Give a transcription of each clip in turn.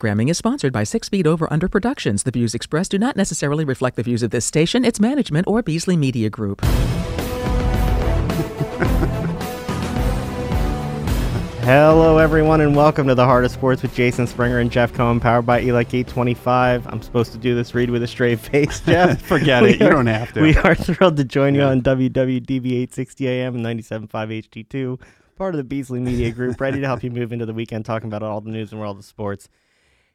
Gramming is sponsored by 6 Feet Over Under Productions. The views expressed do not necessarily reflect the views of this station, its management, or Beasley Media Group. Hello, everyone, and welcome to The Heart of Sports with Jason Springer and Jeff Cohen, powered by Elik825. I'm supposed to do this read with a straight face, Jeff. Forget it. You don't have to. We are thrilled to join you on WWDB 860 AM and 97.5 HD2, part of the Beasley Media Group, ready to help you move into the weekend talking about all the news and world of sports.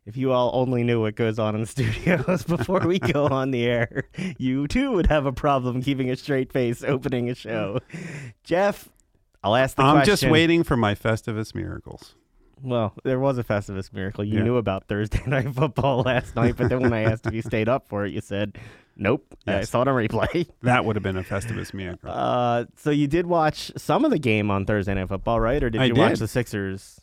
If you all only knew what goes on in the studios before we go on the air, you too would have a problem keeping a straight face opening a show. Jeff, I'll ask the question. I'm just waiting for my Festivus miracles. Well, there was a Festivus miracle. You knew about Thursday Night Football last night, but then when I asked if you stayed up for it, you said, nope, yes. I saw it on replay. That would have been a Festivus miracle. So you did watch some of the game on Thursday Night Football, right? Or did you watch the Sixers?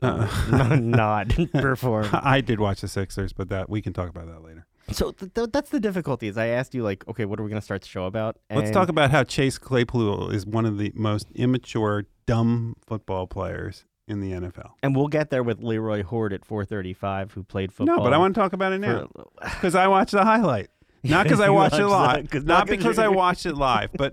Not perform. I did watch the Sixers, but that we can talk about that later. So that's the difficulty. Is I asked you, like, okay, what are we going to start the show about? And let's talk about how Chase Claypool is one of the most immature, dumb football players in the NFL. And we'll get there with Leroy Hoard at 4:35, who played football. No, but I want to talk about it now because I watched the highlight. Not because I watched it live. Not because I watched it live. But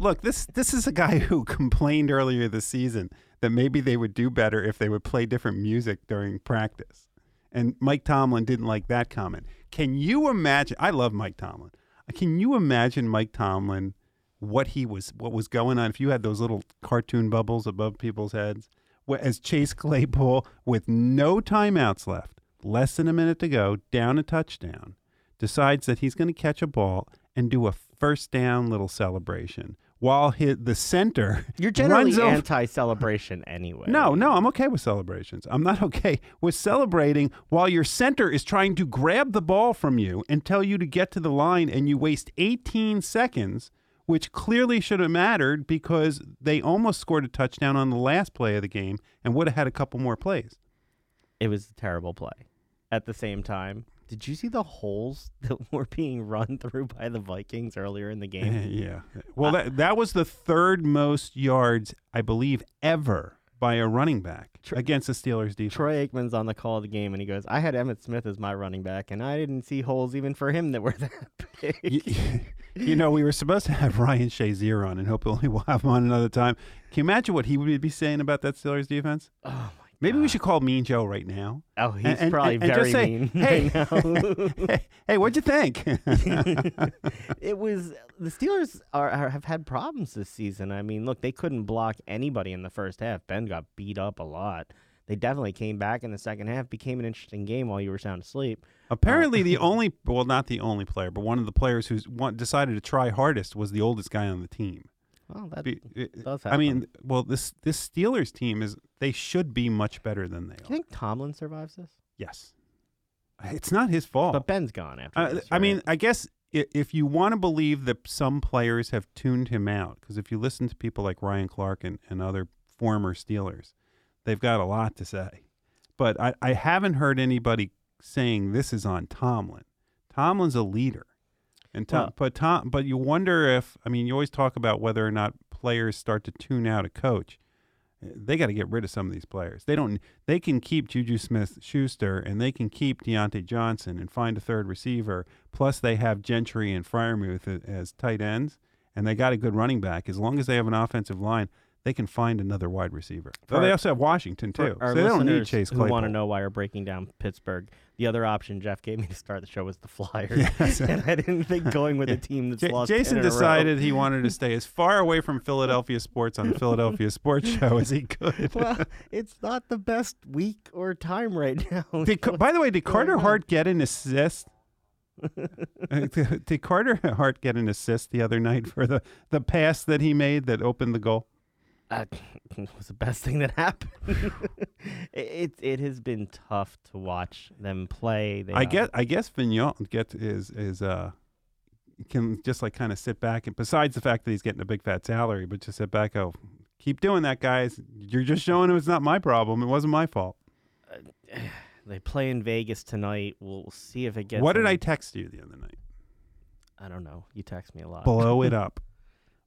look, this is a guy who complained earlier this season that maybe they would do better if they would play different music during practice. And Mike Tomlin didn't like that comment. Can you imagine? I love Mike Tomlin. Can you imagine Mike Tomlin, what was going on if you had those little cartoon bubbles above people's heads? As Chase Claypool, with no timeouts left, less than a minute to go, down a touchdown, decides that he's going to catch a ball and do a first down little celebration while the center You're generally runs anti-celebration anyway. No, I'm okay with celebrations. I'm not okay with celebrating while your center is trying to grab the ball from you and tell you to get to the line, and you waste 18 seconds, which clearly should have mattered because they almost scored a touchdown on the last play of the game and would have had a couple more plays. It was a terrible play. At the same time, did you see the holes that were being run through by the Vikings earlier in the game? Yeah. Well, that was the third most yards, I believe, ever by a running back against the Steelers defense. Troy Aikman's on the call of the game, and he goes, I had Emmitt Smith as my running back, and I didn't see holes even for him that were that big. We were supposed to have Ryan Shazier on, and hopefully we'll have him on another time. Can you imagine what he would be saying about that Steelers defense? Oh, my God. Maybe we should call Mean Joe right now. Oh, he's probably very mean. Hey, hey, what'd you think? It was the Steelers have had problems this season. I mean, look, they couldn't block anybody in the first half. Ben got beat up a lot. They definitely came back in the second half. Became an interesting game while you were sound asleep. Apparently, not the only player, but one of the players who decided to try hardest was the oldest guy on the team. Well, that does happen. I mean, well, this Steelers team they should be much better than they are. Do you think Tomlin survives this? Yes. It's not his fault. But Ben's gone after this. I mean, I guess if you want to believe that some players have tuned him out, because if you listen to people like Ryan Clark and other former Steelers, they've got a lot to say. But I haven't heard anybody saying this is on Tomlin. Tomlin's a leader. And but you wonder if, I mean, you always talk about whether or not players start to tune out a coach. They got to get rid of some of these players. They can keep Juju Smith-Schuster, and they can keep Deontay Johnson and find a third receiver. Plus, they have Gentry and Fryermuth as tight ends, and they got a good running back. As long as they have an offensive line, they can find another wide receiver. But they also have Washington, too. So they don't need Chase Claypool. Who want to know why we're breaking down Pittsburgh. The other option Jeff gave me to start the show was the Flyers. Yes. And I didn't think going with a team that's lost 10 in a row. Jason decided he wanted to stay as far away from Philadelphia sports on the Philadelphia Sports Show as he could. Well, it's not the best week or time right now. By the way, did Carter Hart get an assist? Did Carter Hart get an assist the other night for the pass that he made that opened the goal? It was the best thing that happened. It has been tough to watch them play. I guess Vigneault can just like kind of sit back, and besides the fact that he's getting a big fat salary, but just sit back. Oh, keep doing that, guys. You're just showing him it's not my problem. It wasn't my fault. They play in Vegas tonight. We'll see if it gets. What did I text you the other night? I don't know. You text me a lot. Blow it up.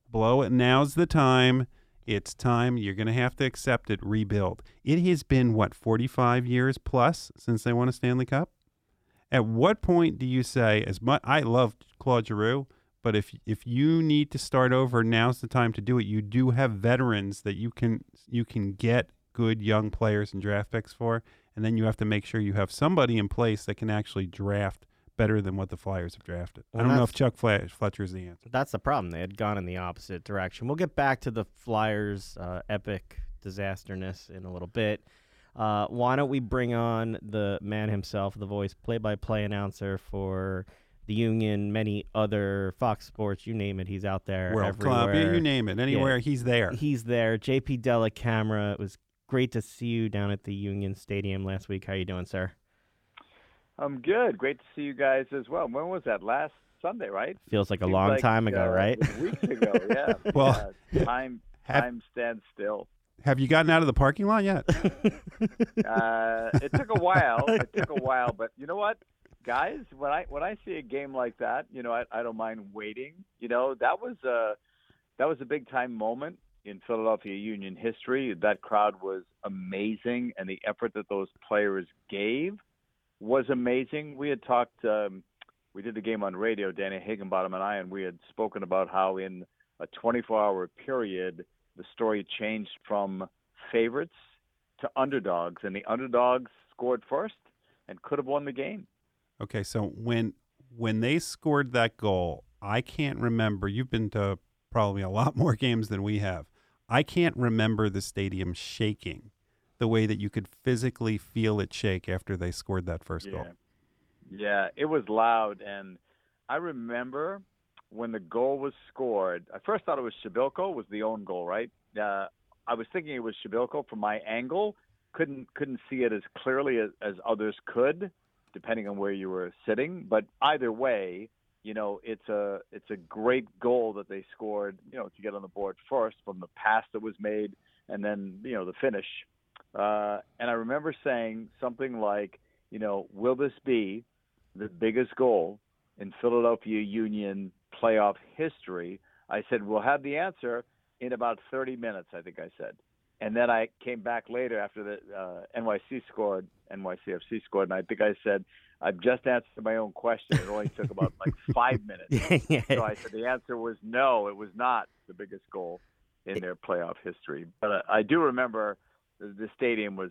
Blow it. Now's the time. It's time. You're going to have to accept it. Rebuild. It has been, what, 45 years plus since they won a Stanley Cup? At what point do you say, as much, I love Claude Giroux, but if you need to start over, now's the time to do it. You do have veterans that you can get good young players and draft picks for, and then you have to make sure you have somebody in place that can actually draft better than what the Flyers have drafted. Well, I don't know if Chuck Fletcher is the answer. That's the problem. They had gone in the opposite direction. We'll get back to the Flyers' epic disasterness in a little bit. Why don't we bring on the man himself, the voice, play-by-play announcer for the Union, many other Fox Sports, you name it, he's out there. World Club, you name it, anywhere, yeah, he's there. He's there. JP Della Camera, it was great to see you down at the Union Stadium last week. How you doing, sir? I'm good. Great to see you guys as well. When was that? Last Sunday, right? Feels like a long time ago, right? Weeks ago, yeah. Well, time stands still. Have you gotten out of the parking lot yet? It took a while. But you know what, guys? When I see a game like that, you know, I don't mind waiting. You know, that was a big time moment in Philadelphia Union history. That crowd was amazing, and the effort that those players gave was amazing. We had talked, we did the game on radio, Danny Higginbottom and I, and we had spoken about how in a 24-hour period, the story changed from favorites to underdogs, and the underdogs scored first and could have won the game. Okay, so when they scored that goal, I can't remember. You've been to probably a lot more games than we have. I can't remember the stadium shaking the way that you could physically feel it shake after they scored that first goal. Yeah, it was loud. And I remember when the goal was scored, I first thought it was Przybyłko, was the own goal, right? I was thinking it was Przybyłko from my angle. Couldn't see it as clearly as others could, depending on where you were sitting. But either way, you know, it's a great goal that they scored, you know, to get on the board first from the pass that was made and then, you know, the finish. And I remember saying something like, you know, will this be the biggest goal in Philadelphia Union playoff history? I said, we'll have the answer in about 30 minutes, I think I said. And then I came back later after the NYCFC scored, and I think I said, I've just answered my own question. It only took about 5 minutes. Yeah. So I said the answer was no, it was not the biggest goal in their playoff history. But I do remember the stadium was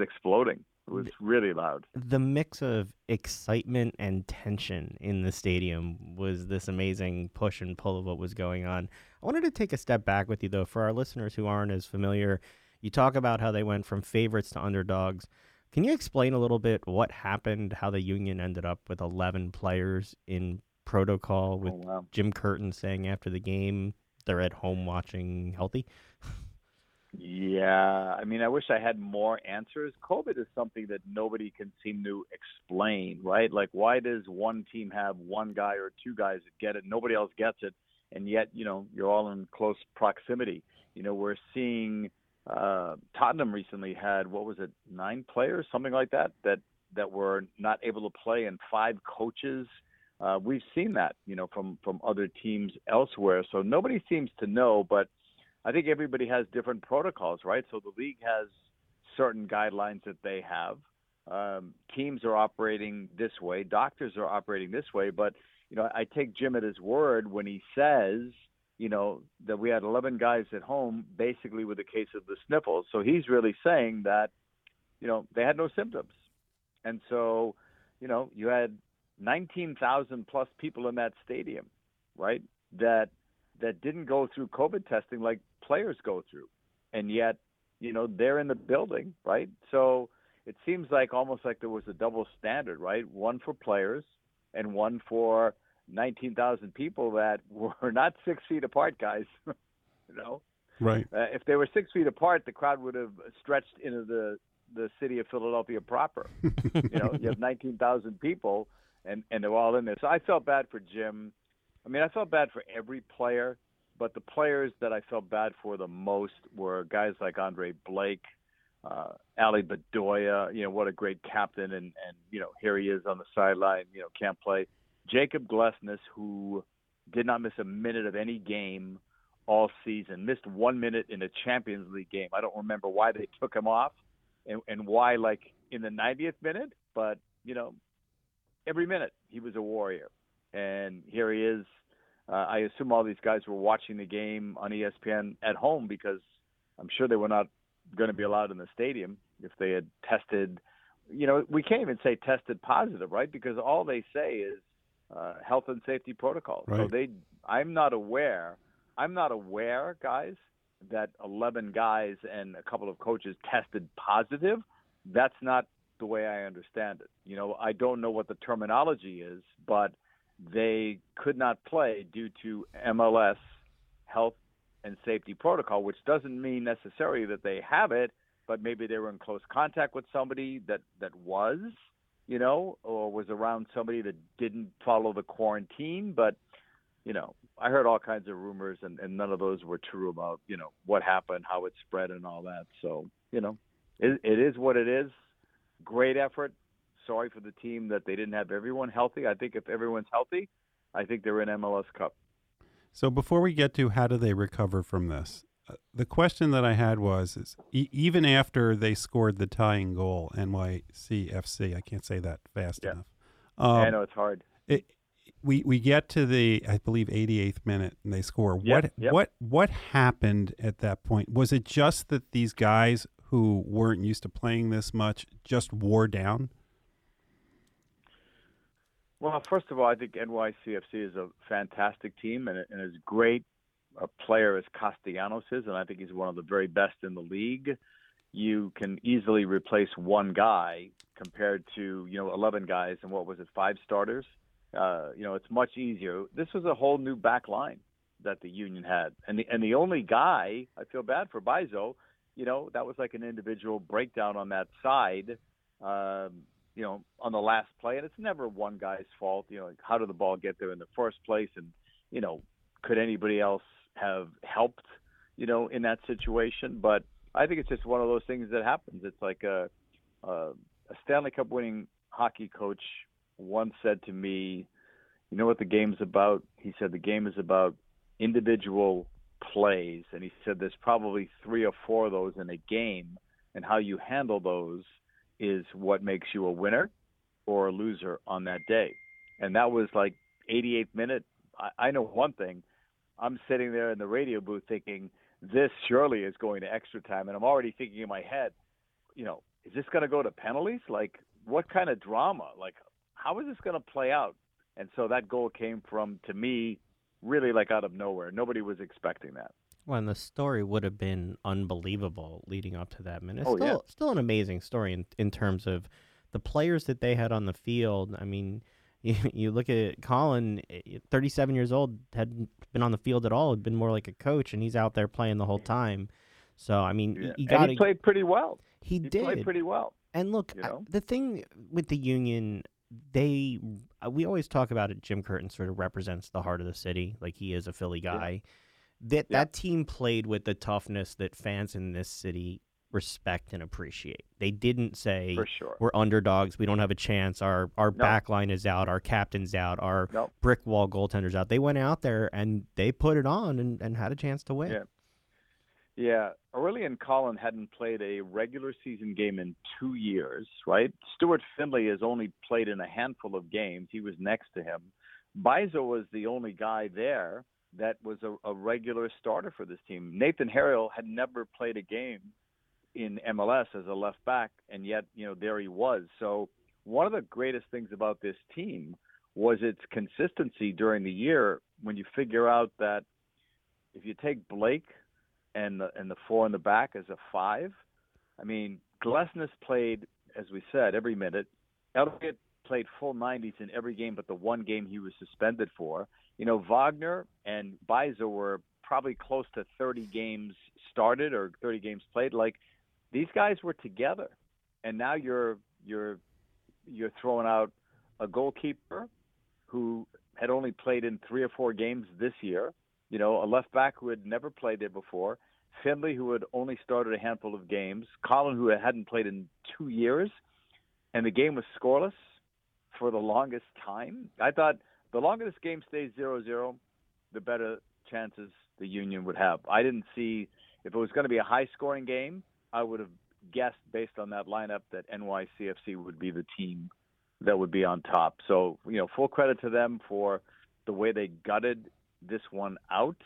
exploding. It was really loud. The mix of excitement and tension in the stadium was this amazing push and pull of what was going on. I wanted to take a step back with you, though, for our listeners who aren't as familiar. You talk about how they went from favorites to underdogs. Can you explain a little bit what happened, how the Union ended up with 11 players in protocol with Jim Curtin saying after the game they're at home watching healthy? Yeah, I mean, I wish I had more answers. COVID is something that nobody can seem to explain, right? Like, why does one team have one guy or two guys that get it? Nobody else gets it. And yet, you know, you're all in close proximity. You know, we're seeing Tottenham recently had, 9 players, something like that, that were not able to play, and 5 coaches. We've seen that, you know, from other teams elsewhere. So nobody seems to know, but I think everybody has different protocols, right? So the league has certain guidelines that they have. Teams are operating this way. Doctors are operating this way. But, you know, I take Jim at his word when he says, you know, that we had 11 guys at home basically with a case of the sniffles. So he's really saying that, you know, they had no symptoms. And so, you know, you had 19,000 plus people in that stadium, right, that didn't go through COVID testing like players go through. And yet, you know, they're in the building, right? So it seems like almost like there was a double standard, right? One for players and one for 19,000 people that were not 6 feet apart, guys, you know? Right. If they were 6 feet apart, the crowd would have stretched into the city of Philadelphia proper. You know, you have 19,000 people and they're all in there. So I felt bad for Jim. I mean, I felt bad for every player, but the players that I felt bad for the most were guys like Andre Blake, Ali Bedoya. You know, what a great captain, and you know, here he is on the sideline, you know, can't play. Jacob Glesnes, who did not miss a minute of any game, all season. Missed 1 minute in a Champions League game. I don't remember why they took him off and why, like, in the 90th minute. But, you know, every minute he was a warrior. And here he is. I assume all these guys were watching the game on ESPN at home because I'm sure they were not going to be allowed in the stadium if they had tested. You know, we can't even say tested positive, right? Because all they say is health and safety protocols. Right. So I'm not aware, guys, that 11 guys and a couple of coaches tested positive. That's not the way I understand it. You know, I don't know what the terminology is, but they could not play due to MLS health and safety protocol, which doesn't mean necessarily that they have it, but maybe they were in close contact with somebody that was, you know, or was around somebody that didn't follow the quarantine. But, you know, I heard all kinds of rumors, and none of those were true about, you know, what happened, how it spread and all that. So, you know, it is what it is. Great effort. Sorry for the team that they didn't have everyone healthy. I think if everyone's healthy, I think they're in MLS Cup. So before we get to how do they recover from this, the question that I had was, even after they scored the tying goal, NYCFC, I can't say that fast enough. I know it's hard. We get to the, I believe, 88th minute and they score. What happened at that point? Was it just that these guys who weren't used to playing this much just wore down? Well, first of all, I think NYCFC is a fantastic team and as great a player as Castellanos is, and I think he's one of the very best in the league. You can easily replace one guy compared to, you know, 11 guys and what was it, 5 starters? You know, it's much easier. This was a whole new back line that the Union had. And the only guy, I feel bad for Bizo, you know, that was like an individual breakdown on that side. You know, on the last play, and it's never one guy's fault. You know, like, how did the ball get there in the first place? And, you know, could anybody else have helped, you know, in that situation? But I think it's just one of those things that happens. It's like a Stanley Cup winning hockey coach once said to me, you know what the game's about? He said, the game is about individual plays. And he said, there's probably 3 or 4 of those in a game, and how you handle those is what makes you a winner or a loser on that day. And that was like 88th minute. I know one thing. I'm sitting there in the radio booth thinking, this surely is going to extra time. And I'm already thinking in my head, you know, is this going to go to penalties? Like, what kind of drama? Like, how is this going to play out? And so that goal came from, to me, really like out of nowhere. Nobody was expecting that. Well, and the story would have been unbelievable leading up to that minute. Still an amazing story in terms of the players that they had on the field. I mean, you look at Colin, 37 years old, hadn't been on the field at all, had been more like a coach, and he's out there playing the whole time. So, I mean, he played pretty well. He did. Played pretty well. And look, you know? The thing with the Union, we always talk about it, Jim Curtin sort of represents the heart of the city, like he is a Philly guy. Yeah. That team played with the toughness that fans in this city respect and appreciate. They didn't say, for sure, we're underdogs, we don't have a chance, our back line is out, our captain's out, our brick wall goaltender's out. They went out there and they put it on and had a chance to win. Yeah. Aurelian Collin hadn't played a regular season game in 2 years, right? Stuart Findlay has only played in a handful of games. He was next to him. Bizo was the only guy there that was a regular starter for this team. Nathan Harrill had never played a game in MLS as a left back, and yet, you know, there he was. So one of the greatest things about this team was its consistency during the year, when you figure out that if you take Blake and the 4 in the back as a 5, I mean, Glesnes played, as we said, every minute. Elliott played full 90s in every game but the one game he was suspended for. You know, Wagner and Biza were probably close to 30 games started or 30 games played. Like, these guys were together, and now you're throwing out a goalkeeper who had only played in 3 or 4 games this year. You know, a left back who had never played there before, Findlay who had only started a handful of games, Collin who hadn't played in 2 years, and the game was scoreless for the longest time. I thought the longer this game stays 0-0, the better chances the Union would have. I didn't see – if it was going to be a high-scoring game, I would have guessed based on that lineup that NYCFC would be the team that would be on top. So, you know, full credit to them for the way they gutted this one out.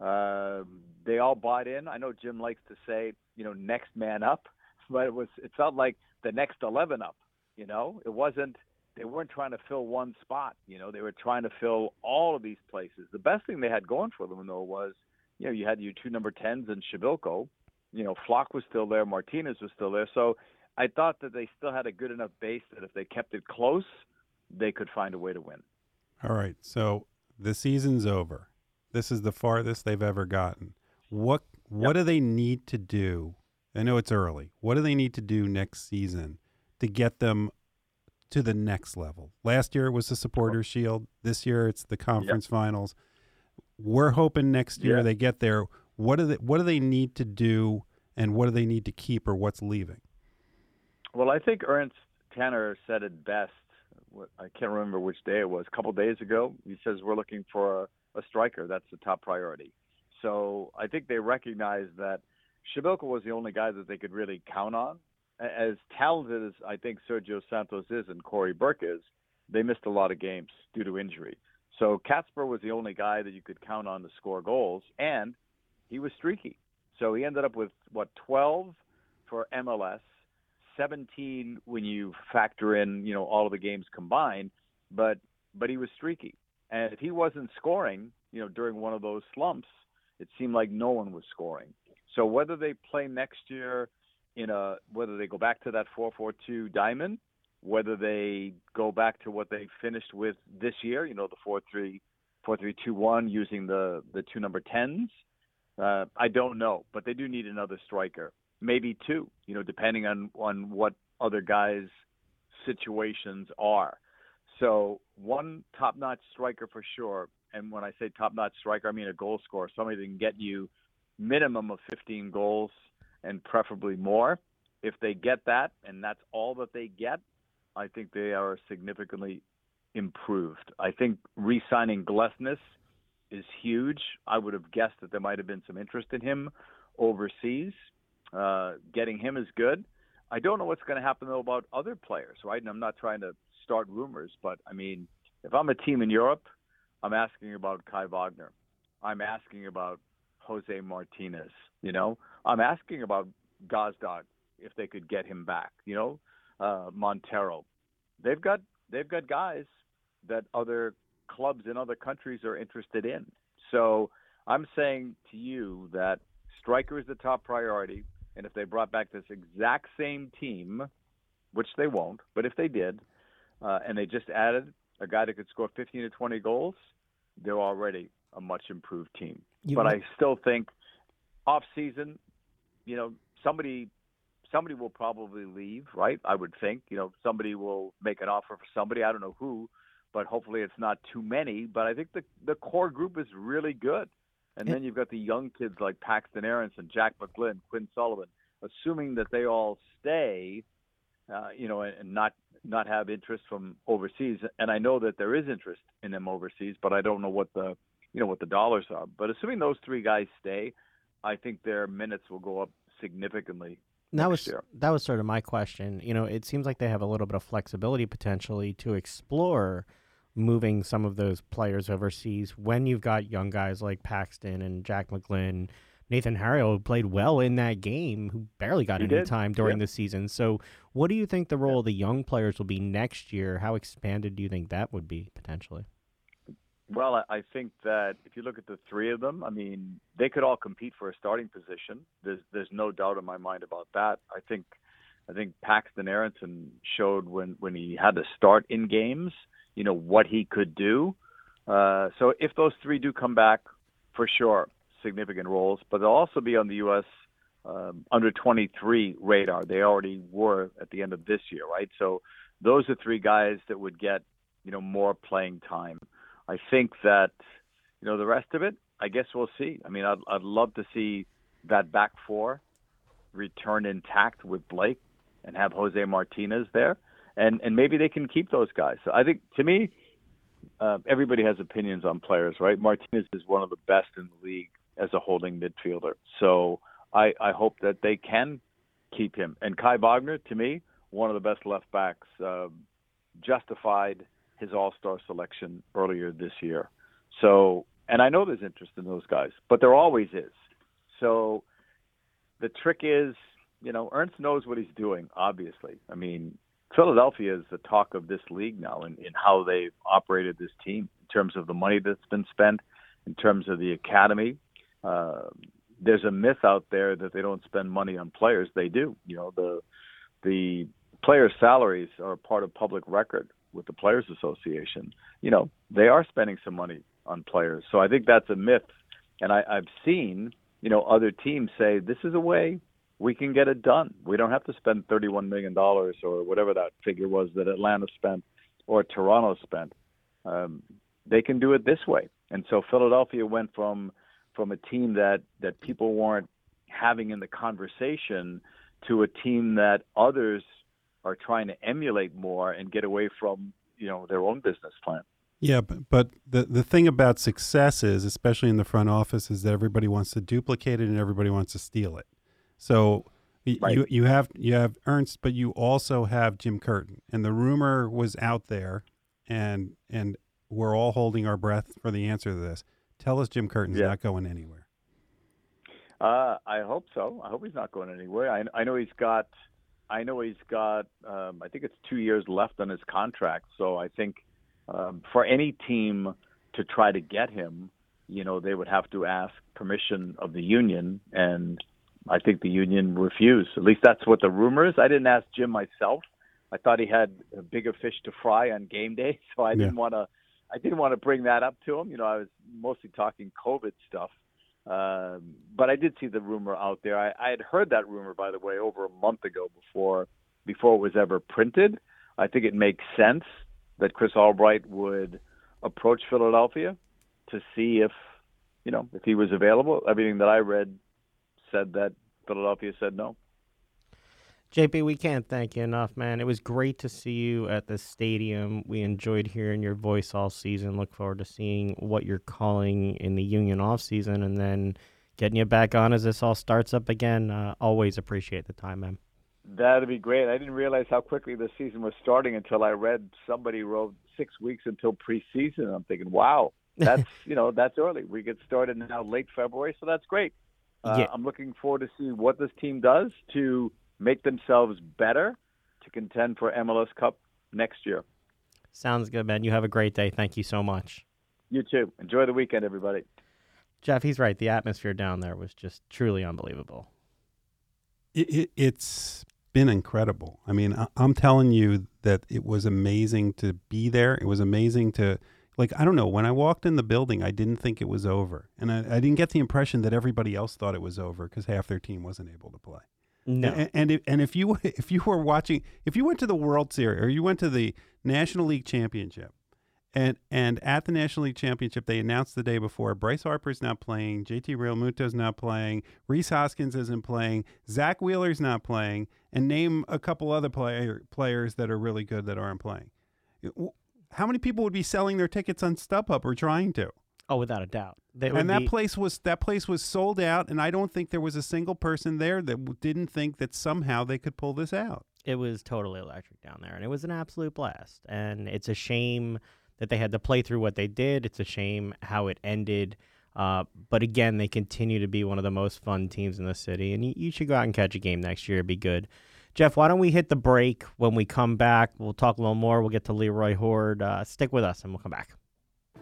They all bought in. I know Jim likes to say, you know, next man up, but it felt like the next 11 up, you know. It wasn't – they weren't trying to fill one spot, you know. They were trying to fill all of these places. The best thing they had going for them, though, was, you know, you had your two number 10s in Przybyłko. You know, Flock was still there. Martinez was still there. So I thought that they still had a good enough base that if they kept it close, they could find a way to win. All right, so the season's over. This is the farthest they've ever gotten. What do they need to do? I know it's early. What do they need to do next season to get them to the next level? Last year it was the Supporters' Shield. This year it's the conference finals. We're hoping next year they get there. What do they need to do, and what do they need to keep, or what's leaving? Well, I think Ernst Tanner said it best. I can't remember which day it was. A couple days ago, he says we're looking for a striker. That's the top priority. So I think they recognize that Przybyłko was the only guy that they could really count on. As talented as I think Sergio Santos is and Corey Burke is, they missed a lot of games due to injury. So Kasper was the only guy that you could count on to score goals, and he was streaky. So he ended up with, 12 for MLS, 17 when you factor in, you know, all of the games combined, but he was streaky. And if he wasn't scoring, you know, during one of those slumps, it seemed like no one was scoring. So whether they play next year whether they go back to that 4-4-2 diamond, whether they go back to what they finished with this year, you know, the 4-3-2-1 using the two number 10s, I don't know, but they do need another striker. Maybe two, you know, depending on what other guys' situations are. So one top-notch striker for sure, and when I say top-notch striker, I mean a goal scorer, somebody that can get you minimum of 15 goals and preferably more. If they get that, and that's all that they get, I think they are significantly improved. I think re-signing Glesnes is huge. I would have guessed that there might have been some interest in him overseas. Getting him is good. I don't know what's going to happen, though, about other players, right? And I'm not trying to start rumors, but, I mean, if I'm a team in Europe, I'm asking about Kai Wagner. I'm asking about Jose Martinez, you know? I'm asking about Gazdag, if they could get him back, you know? Montero. They've got guys that other clubs in other countries are interested in. So I'm saying to you that striker is the top priority. And if they brought back this exact same team, which they won't, but if they did, and they just added a guy that could score 15 to 20 goals, they're already a much improved team. I still think off-season, you know, somebody will probably leave, right? I would think, you know, somebody will make an offer for somebody. I don't know who, but hopefully it's not too many. But I think the core group is really good. And then you've got the young kids like Paxten Aaronson, Jack McGlynn, Quinn Sullivan. Assuming that they all stay, you know, and not have interest from overseas. And I know that there is interest in them overseas, but I don't know what the dollars are. But assuming those three guys stay, I think their minutes will go up significantly. That was sort of my question. You know, it seems like they have a little bit of flexibility potentially to explore moving some of those players overseas when you've got young guys like Paxten and Jack McGlynn, Nathan Harriel, who played well in that game, who barely got any time during the season. So what do you think the role of the young players will be next year? How expanded do you think that would be potentially? Well, I think that if you look at the three of them, I mean, they could all compete for a starting position. There's no doubt in my mind about that. I think Paxten Aaronson showed when he had to start in games, you know, what he could do. So if those three do come back, for sure, significant roles. But they'll also be on the U.S. under-23 radar. They already were at the end of this year, right? So those are three guys that would get, you know, more playing time. I think that, you know, the rest of it, I guess we'll see. I mean, I'd love to see that back four return intact with Blake and have Jose Martinez there. And maybe they can keep those guys. So I think, to me, everybody has opinions on players, right? Martinez is one of the best in the league as a holding midfielder. So I hope that they can keep him. And Kai Wagner, to me, one of the best left backs, justified his all-star selection earlier this year. So, and I know there's interest in those guys, but there always is. So the trick is, you know, Ernst knows what he's doing, obviously. I mean, Philadelphia is the talk of this league now in how they've operated this team in terms of the money that's been spent, in terms of the academy. There's a myth out there that they don't spend money on players. They do. You know, the players' salaries are part of public record with the Players Association. You know, they are spending some money on players. So I think that's a myth. And I've seen, you know, other teams say this is a way we can get it done. We don't have to spend $31 million or whatever that figure was that Atlanta spent or Toronto spent. They can do it this way. And so Philadelphia went from a team that people weren't having in the conversation to a team that others are trying to emulate more and get away from, you know, their own business plan. Yeah, but the thing about success is, especially in the front office, is that everybody wants to duplicate it and everybody wants to steal it. So right. you have Ernst, but you also have Jim Curtin. And the rumor was out there, and we're all holding our breath for the answer to this. Tell us Jim Curtin's not going anywhere. I hope so. I hope he's not going anywhere. I know he's got. I think it's 2 years left on his contract. So I think for any team to try to get him, you know, they would have to ask permission of the union, and I think the union refused. At least that's what the rumor is. I didn't ask Jim myself. I thought he had a bigger fish to fry on game day, so I didn't want to. I didn't want to bring that up to him. You know, I was mostly talking COVID stuff. But I did see the rumor out there. I had heard that rumor, by the way, over a month ago before it was ever printed. I think it makes sense that Chris Albright would approach Philadelphia to see if, you know, if he was available. Everything that I read said that Philadelphia said no. JP, we can't thank you enough, man. It was great to see you at the stadium. We enjoyed hearing your voice all season. Look forward to seeing what you're calling in the Union offseason and then getting you back on as this all starts up again. Always appreciate the time, man. That'd be great. I didn't realize how quickly the season was starting until I read somebody wrote 6 weeks until preseason. I'm thinking, wow, that's you know, that's early. We get started now late February, so that's great. I'm looking forward to see what this team does to make themselves better to contend for MLS Cup next year. Sounds good, man. You have a great day. Thank you so much. You too. Enjoy the weekend, everybody. Jeff, he's right. The atmosphere down there was just truly unbelievable. It's been incredible. I mean, I'm telling you that it was amazing to be there. It was amazing to, like, I don't know, when I walked in the building, I didn't think it was over. And I didn't get the impression that everybody else thought it was over because half their team wasn't able to play. No, and if you were watching, if you went to the World Series or you went to the National League Championship, and at the National League Championship they announced the day before Bryce Harper's not playing, JT Realmuto's not playing, Reese Hoskins isn't playing, Zach Wheeler's not playing, and name a couple other players that are really good that aren't playing. How many people would be selling their tickets on StubHub or trying to? Oh, without a doubt. That place was sold out, and I don't think there was a single person there that didn't think that somehow they could pull this out. It was totally electric down there, and it was an absolute blast. And it's a shame that they had to play through what they did. It's a shame how it ended. But again, they continue to be one of the most fun teams in the city, and you should go out and catch a game next year. It'd be good. Jeff, why don't we hit the break? When we come back, we'll talk a little more. We'll get to Leroy Hoard. Stick with us, and we'll come back.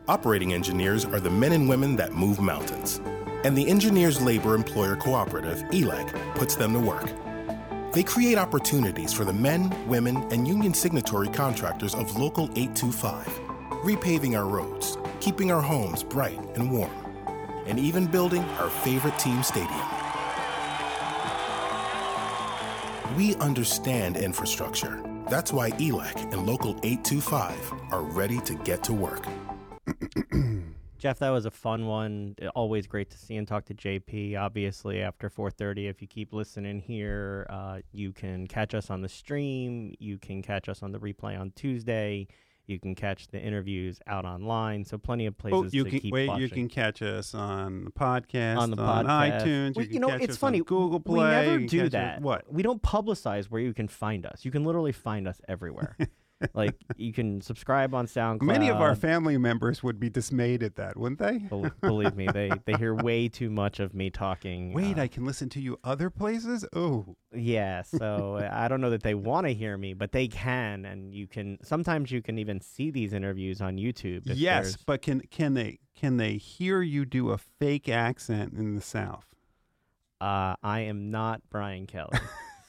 Operating engineers are the men and women that move mountains. And the Engineers Labor Employer Cooperative, ELEC, puts them to work. They create opportunities for the men, women, and union signatory contractors of Local 825, repaving our roads, keeping our homes bright and warm, and even building our favorite team stadium. We understand infrastructure. That's why ELEC and Local 825 are ready to get to work. Jeff, that was a fun one. Always great to see and talk to JP. Obviously, after 4:30, if you keep listening here, you can catch us on the stream. You can catch us on the replay on Tuesday. You can catch the interviews out online. So plenty of places to keep watching. You can catch us on the podcast, on iTunes. You know, it's funny. Google Play. We never do that. What? We don't publicize where you can find us. You can literally find us everywhere. Like, you can subscribe on SoundCloud. Many of our family members would be dismayed at that, wouldn't they? Believe me, they hear way too much of me talking. Wait, I can listen to you other places? Oh. Yeah, so I don't know that they want to hear me, but they can. And you can, sometimes you can even see these interviews on YouTube. Yes, but can they hear you do a fake accent in the South? I am not Brian Kelly.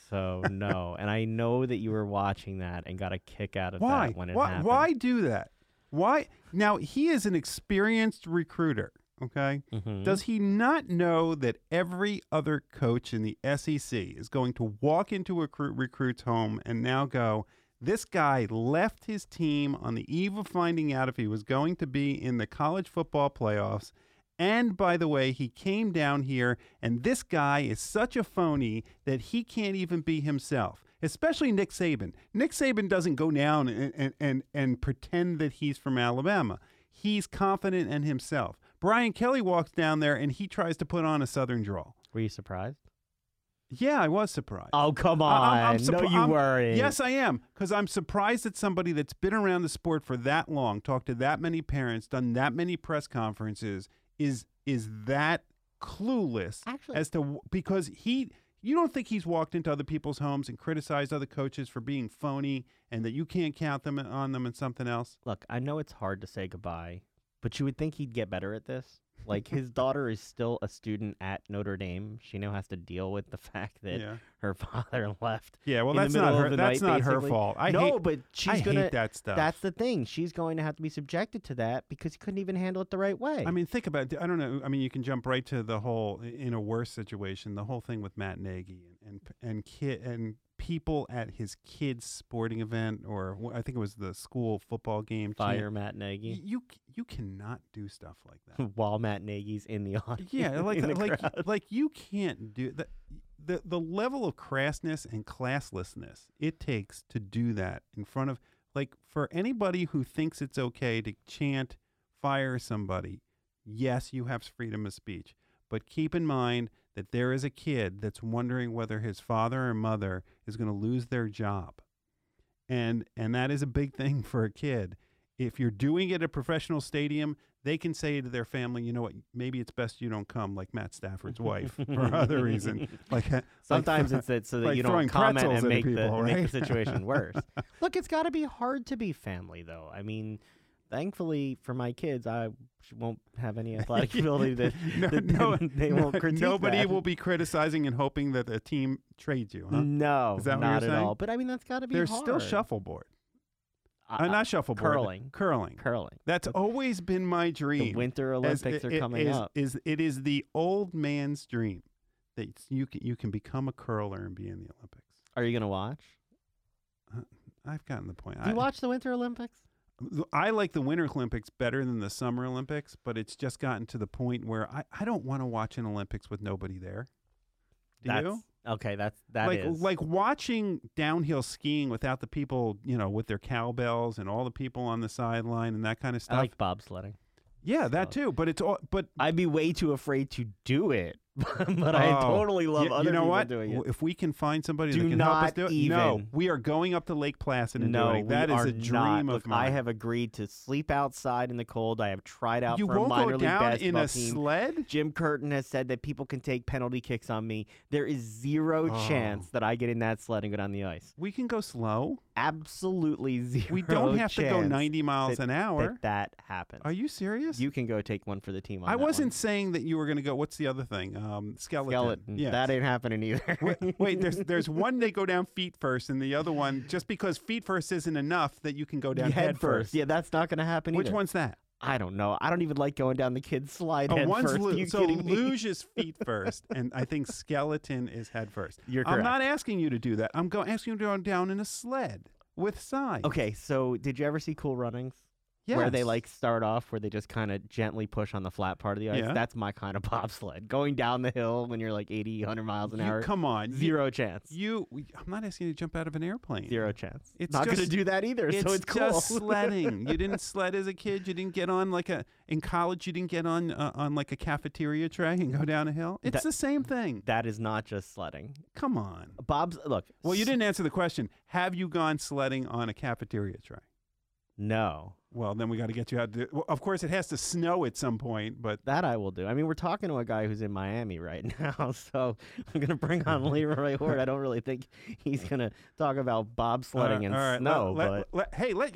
So, no. And I know that you were watching that and got a kick out of that when it happened. Why do that? Why? Now, he is an experienced recruiter, okay? Mm-hmm. Does he not know that every other coach in the SEC is going to walk into a recruit's home and now go, this guy left his team on the eve of finding out if he was going to be in the college football playoffs. And by the way, he came down here, and this guy is such a phony that he can't even be himself, especially Nick Saban. Nick Saban doesn't go down and pretend that he's from Alabama. He's confident in himself. Brian Kelly walks down there, and he tries to put on a Southern drawl. Were you surprised? Yeah, I was surprised. Oh, come on. No, you weren't. Yes, I am, because I'm surprised that somebody that's been around the sport for that long, talked to that many parents, done that many press conferences, is that clueless as to, because you don't think he's walked into other people's homes and criticized other coaches for being phony and that you can't count them on them and something else? Look, I know it's hard to say goodbye, but you would think he'd get better at this. Like, his daughter is still a student at Notre Dame. She now has to deal with the fact that her father left. Yeah, well, that's not her fault. I hate that stuff. That's the thing. She's going to have to be subjected to that because he couldn't even handle it the right way. I mean, think about it. I don't know. I mean, you can jump right to the whole, in a worse situation, the whole thing with Matt Nagy and people at his kids' sporting event, or I think it was the school football game. Fire Matt Nagy. You cannot do stuff like that while Matt Nagy's in the audience. Yeah, like you can't do that. The level of crassness and classlessness it takes to do that in front of, like, for anybody who thinks it's okay to chant fire somebody. Yes, you have freedom of speech, but keep in mind that there is a kid that's wondering whether his father or mother is going to lose their job. And that is a big thing for a kid. If you're doing it at a professional stadium, they can say to their family, you know what, maybe it's best you don't come, like Matt Stafford's wife, for other reason. Sometimes it's so that you don't comment and make the situation worse. Look, it's got to be hard to be family, though. I mean, thankfully for my kids, I won't have any athletic ability that they won't critique. Nobody will be criticizing and hoping that the team trades you, huh? No, is that not what you're at saying? All. But I mean, that's got to be hard. There's still shuffleboard. Not shuffleboard. Curling. That's always been my dream. The Winter Olympics are coming up. It is the old man's dream that you can become a curler and be in the Olympics. Are you going to watch? I've gotten the point. Do you watch the Winter Olympics? I like the Winter Olympics better than the Summer Olympics, but it's just gotten to the point where I don't want to watch an Olympics with nobody there. Do you? Okay, that's watching downhill skiing without the people, you know, with their cowbells and all the people on the sideline and that kind of stuff. I like bobsledding. Yeah, that too. But I'd be way too afraid to do it. But I totally love other people doing it. If we can find somebody that can help us do it, no, we are going up to Lake Placid and doing it. That is a dream of mine. I have agreed to sleep outside in the cold. I have tried out for a minor league basketball team. You won't go down in a sled? Jim Curtin has said that people can take penalty kicks on me. There is zero chance that I get in that sled and go down the ice. We can go slow. Absolutely zero. We don't have to go 90 miles an hour. That happens. Are you serious? You can go take one for the team. I wasn't saying that you were going to go. What's the other thing? Skeleton. Yes. That ain't happening either. Wait, there's one they go down feet first, and the other one, just because feet first isn't enough, that you can go down head first. Yeah, that's not going to happen either. Which one's that? I don't know. I don't even like going down the kid's slide head first. Luge is feet first, and I think skeleton is head first. You're correct. I'm not asking you to do that. I'm asking you to go down in a sled with sides. Okay, so did you ever see Cool Runnings? Yes. Where they like start off where they just kind of gently push on the flat part of the ice. Yeah. That's my kind of bobsled. Going down the hill when you're like 80, 100 miles an hour. Come on. Zero chance. I'm not asking you to jump out of an airplane. Zero chance. It's not going to do that either, so it's cool. It's just sledding. You didn't sled as a kid. You didn't get on like a, in college, you didn't get on like a cafeteria tray and go down a hill. It's the same thing. That is not just sledding. Come on. Look. Well, you didn't answer the question. Have you gone sledding on a cafeteria tray? No. Well, then we got to get you out. Well, of course, it has to snow at some point, but that I will do. I mean, we're talking to a guy who's in Miami right now, so I'm going to bring on Leroy Hoard. I don't really think he's going to talk about bobsledding and right, snow.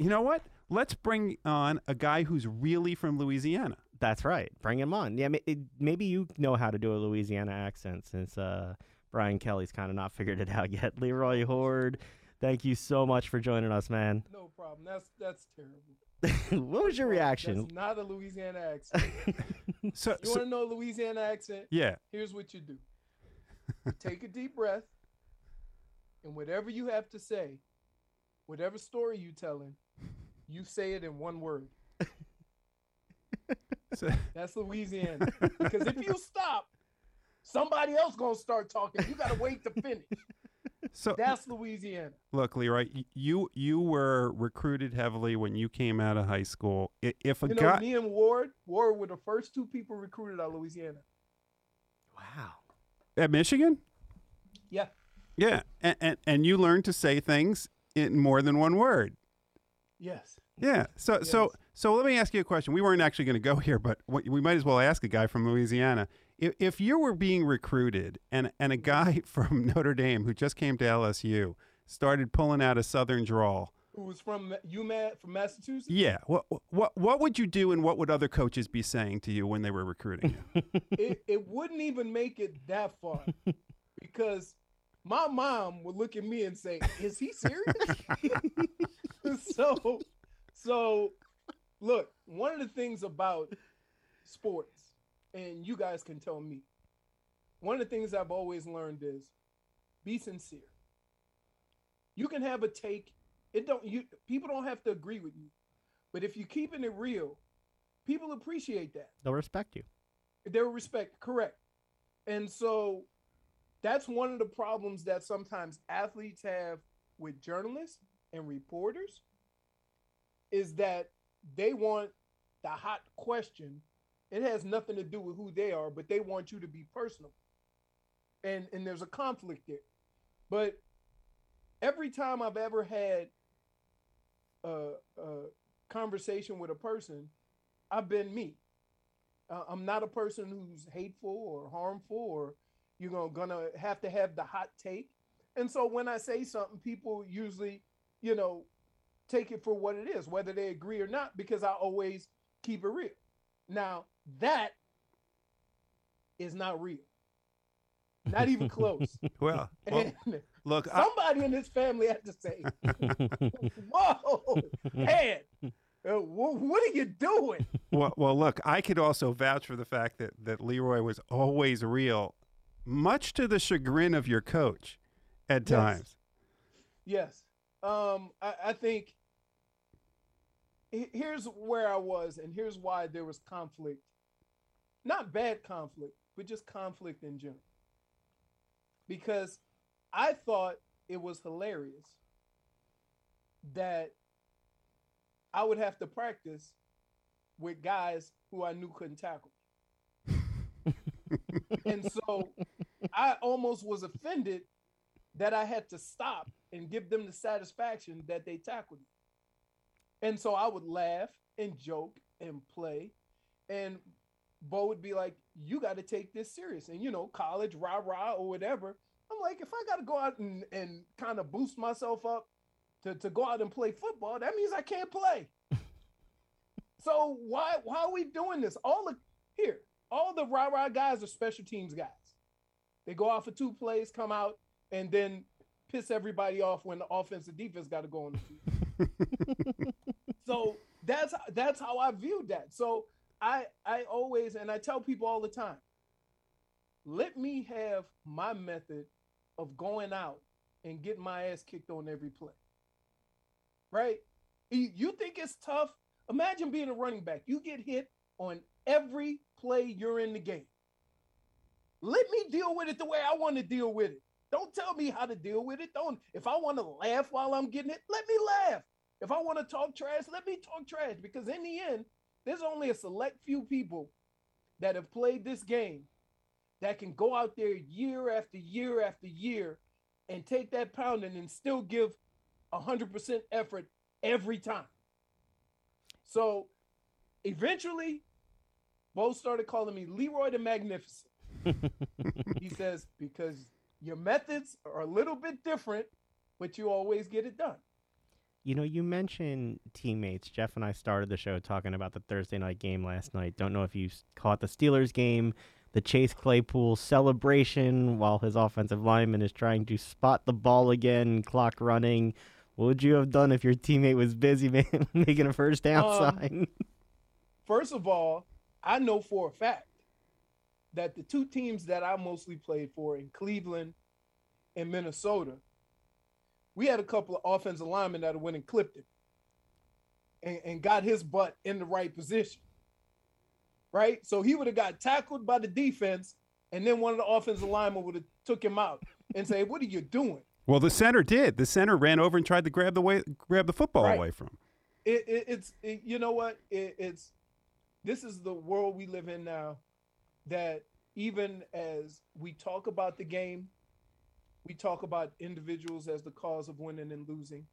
You know what? Let's bring on a guy who's really from Louisiana. That's right. Bring him on. Yeah, maybe you know how to do a Louisiana accent since Brian Kelly's kind of not figured it out yet. Leroy Hoard, thank you so much for joining us, man. No problem. That's terrible. What was your reaction? That's not a Louisiana accent. You want to know a Louisiana accent? Yeah. Here's what you do. Take a deep breath, and whatever you have to say, whatever story you're telling, you say it in one word. That's Louisiana. Because if you stop, somebody else going to start talking. You got to wait to finish. So that's Louisiana. Look, Leroy, you were recruited heavily when you came out of high school. Me and Ward were the first two people recruited out of Louisiana. Wow. At Michigan? Yeah. Yeah, and you learned to say things in more than one word. Yes. Yeah. So let me ask you a question. We weren't actually going to go here, but we might as well ask a guy from Louisiana. If you were being recruited and a guy from Notre Dame who just came to LSU started pulling out a Southern drawl, who was from UMass, from Massachusetts? Yeah. What would you do, and what would other coaches be saying to you when they were recruiting you? It wouldn't even make it that far, because my mom would look at me and say, "Is he serious?" So look, one of the things about sports, and you guys can tell me, one of the things I've always learned is be sincere. You can have a take. People don't have to agree with you. But if you're keeping it real, people appreciate that. They'll respect you. They'll respect, correct. And so that's one of the problems that sometimes athletes have with journalists and reporters, is that they want the hot question. It has nothing to do with who they are, but they want you to be personal. And there's a conflict there. But every time I've ever had a conversation with a person, I've been me. I'm not a person who's hateful or harmful or, you know, gonna have to have the hot take. And so when I say something, people usually, you know, take it for what it is, whether they agree or not, because I always keep it real. Now, that is not real. Not even close. Well look, somebody in this family had to say, whoa, man, what are you doing? Well, look, I could also vouch for the fact that Leroy was always real, much to the chagrin of your coach at times. Yes. I think here's where I was, and here's why there was conflict. Not bad conflict, but just conflict in general. Because I thought it was hilarious that I would have to practice with guys who I knew couldn't tackle. And so I almost was offended that I had to stop and give them the satisfaction that they tackled me. And so I would laugh and joke and play. And Bo would be like, you got to take this serious. And, you know, college, rah-rah or whatever. I'm like, if I got to go out and kind of boost myself up to go out and play football, that means I can't play. So why are we doing this? All the rah-rah guys are special teams guys. They go out for two plays, come out, and then piss everybody off when the offense and defense got to go on the field. So that's how I viewed that. So I always, and I tell people all the time, let me have my method of going out and getting my ass kicked on every play. Right? You think it's tough? Imagine being a running back. You get hit on every play you're in the game. Let me deal with it the way I want to deal with it. Don't tell me how to deal with it. Don't. If I want to laugh while I'm getting it, let me laugh. If I want to talk trash, let me talk trash. Because in the end, there's only a select few people that have played this game that can go out there year after year after year and take that pounding and still give 100% effort every time. So eventually, Bo started calling me Leroy the Magnificent. He says, because your methods are a little bit different, but you always get it done. You know, you mentioned teammates. Jeff and I started the show talking about the Thursday night game last night. Don't know if you caught the Steelers game, the Chase Claypool celebration while his offensive lineman is trying to spot the ball again, clock running. What would you have done if your teammate was busy making a first down sign? First of all, I know for a fact that the two teams that I mostly played for in Cleveland and Minnesota, we had a couple of offensive linemen that went and clipped him and got his butt in the right position, right? So he would have got tackled by the defense, and then one of the offensive linemen would have took him out and say, what are you doing? Well, the center did. The center ran over and tried to grab the football away from him. It's you know what? This is the world we live in now, that even as we talk about the game, we talk about individuals as the cause of winning and losing,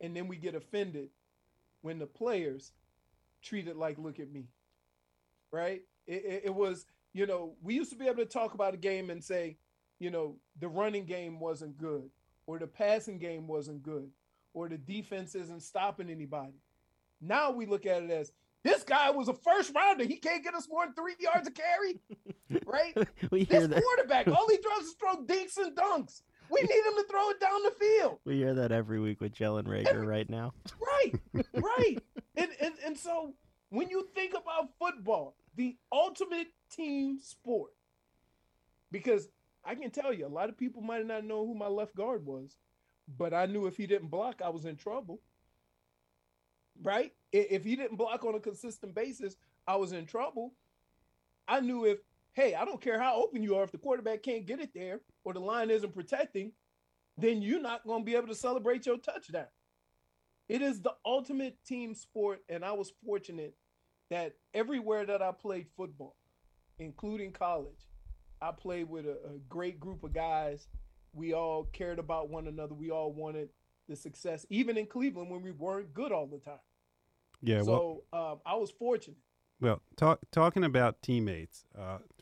and then we get offended when the players treat it like, look at me, right? It was, you know, we used to be able to talk about a game and say, you know, the running game wasn't good, or the passing game wasn't good, or the defense isn't stopping anybody. Now we look at it as, this guy was a first rounder. He can't get us more than 3 yards of carry, right? This quarterback, all he does is throw dinks and dunks. We need him to throw it down the field. We hear that every week with Jalen Reagor right now. Right. And so when you think about football, the ultimate team sport, because I can tell you, a lot of people might not know who my left guard was, but I knew if he didn't block, I was in trouble. Right? If he didn't block on a consistent basis, I was in trouble. I knew if, hey, I don't care how open you are, if the quarterback can't get it there or the line isn't protecting, then you're not going to be able to celebrate your touchdown. It is the ultimate team sport, and I was fortunate that everywhere that I played football, including college, I played with a great group of guys. We all cared about one another. We all wanted the success, even in Cleveland when we weren't good all the time. Yeah. So I was fortunate. Well, talking about teammates,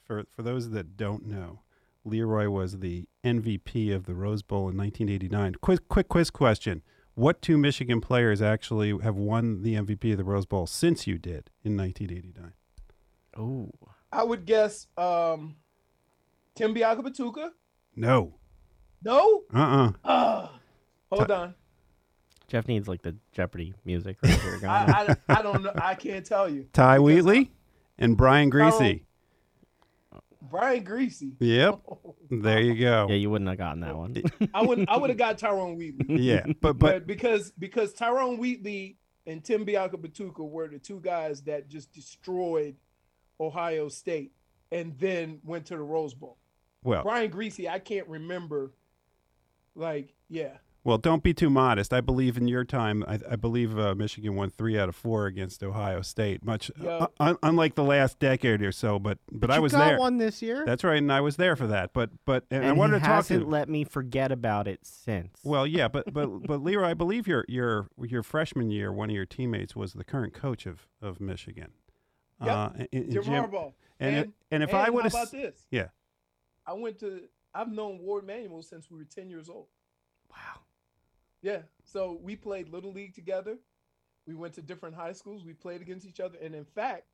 for those that don't know, Leroy was the MVP of the Rose Bowl in 1989. Quick quiz question: what two Michigan players actually have won the MVP of the Rose Bowl since you did in 1989? Oh, I would guess Tim Biagabatuka. No. Hold on. Jeff needs like the Jeopardy music right here. I don't know. I can't tell you. Ty Wheatley and Brian Griese. Brian Griese. Yep. There you go. Yeah, you wouldn't have gotten that one. I would have got Tyrone Wheatley. Yeah, but because Tyrone Wheatley and Tim Biagabatuka were the two guys that just destroyed Ohio State and then went to the Rose Bowl. Well, Brian Griese, I can't remember. Like, yeah. Well, don't be too modest. I believe in your time, I believe Michigan won 3 out of 4 against Ohio State, unlike the last decade or so. But I was there. You got one this year. That's right, and I was there for that. But I wanted to talk to you. Let me forget about it since. Well, yeah, but Leroy, I believe your freshman year, one of your teammates was the current coach of Michigan. Yeah, Jim Harbaugh. And if I would have, how about this? Yeah, I've known Ward Manuel since we were 10 years old. Wow. Yeah, so we played Little League together. We went to different high schools. We played against each other. And in fact,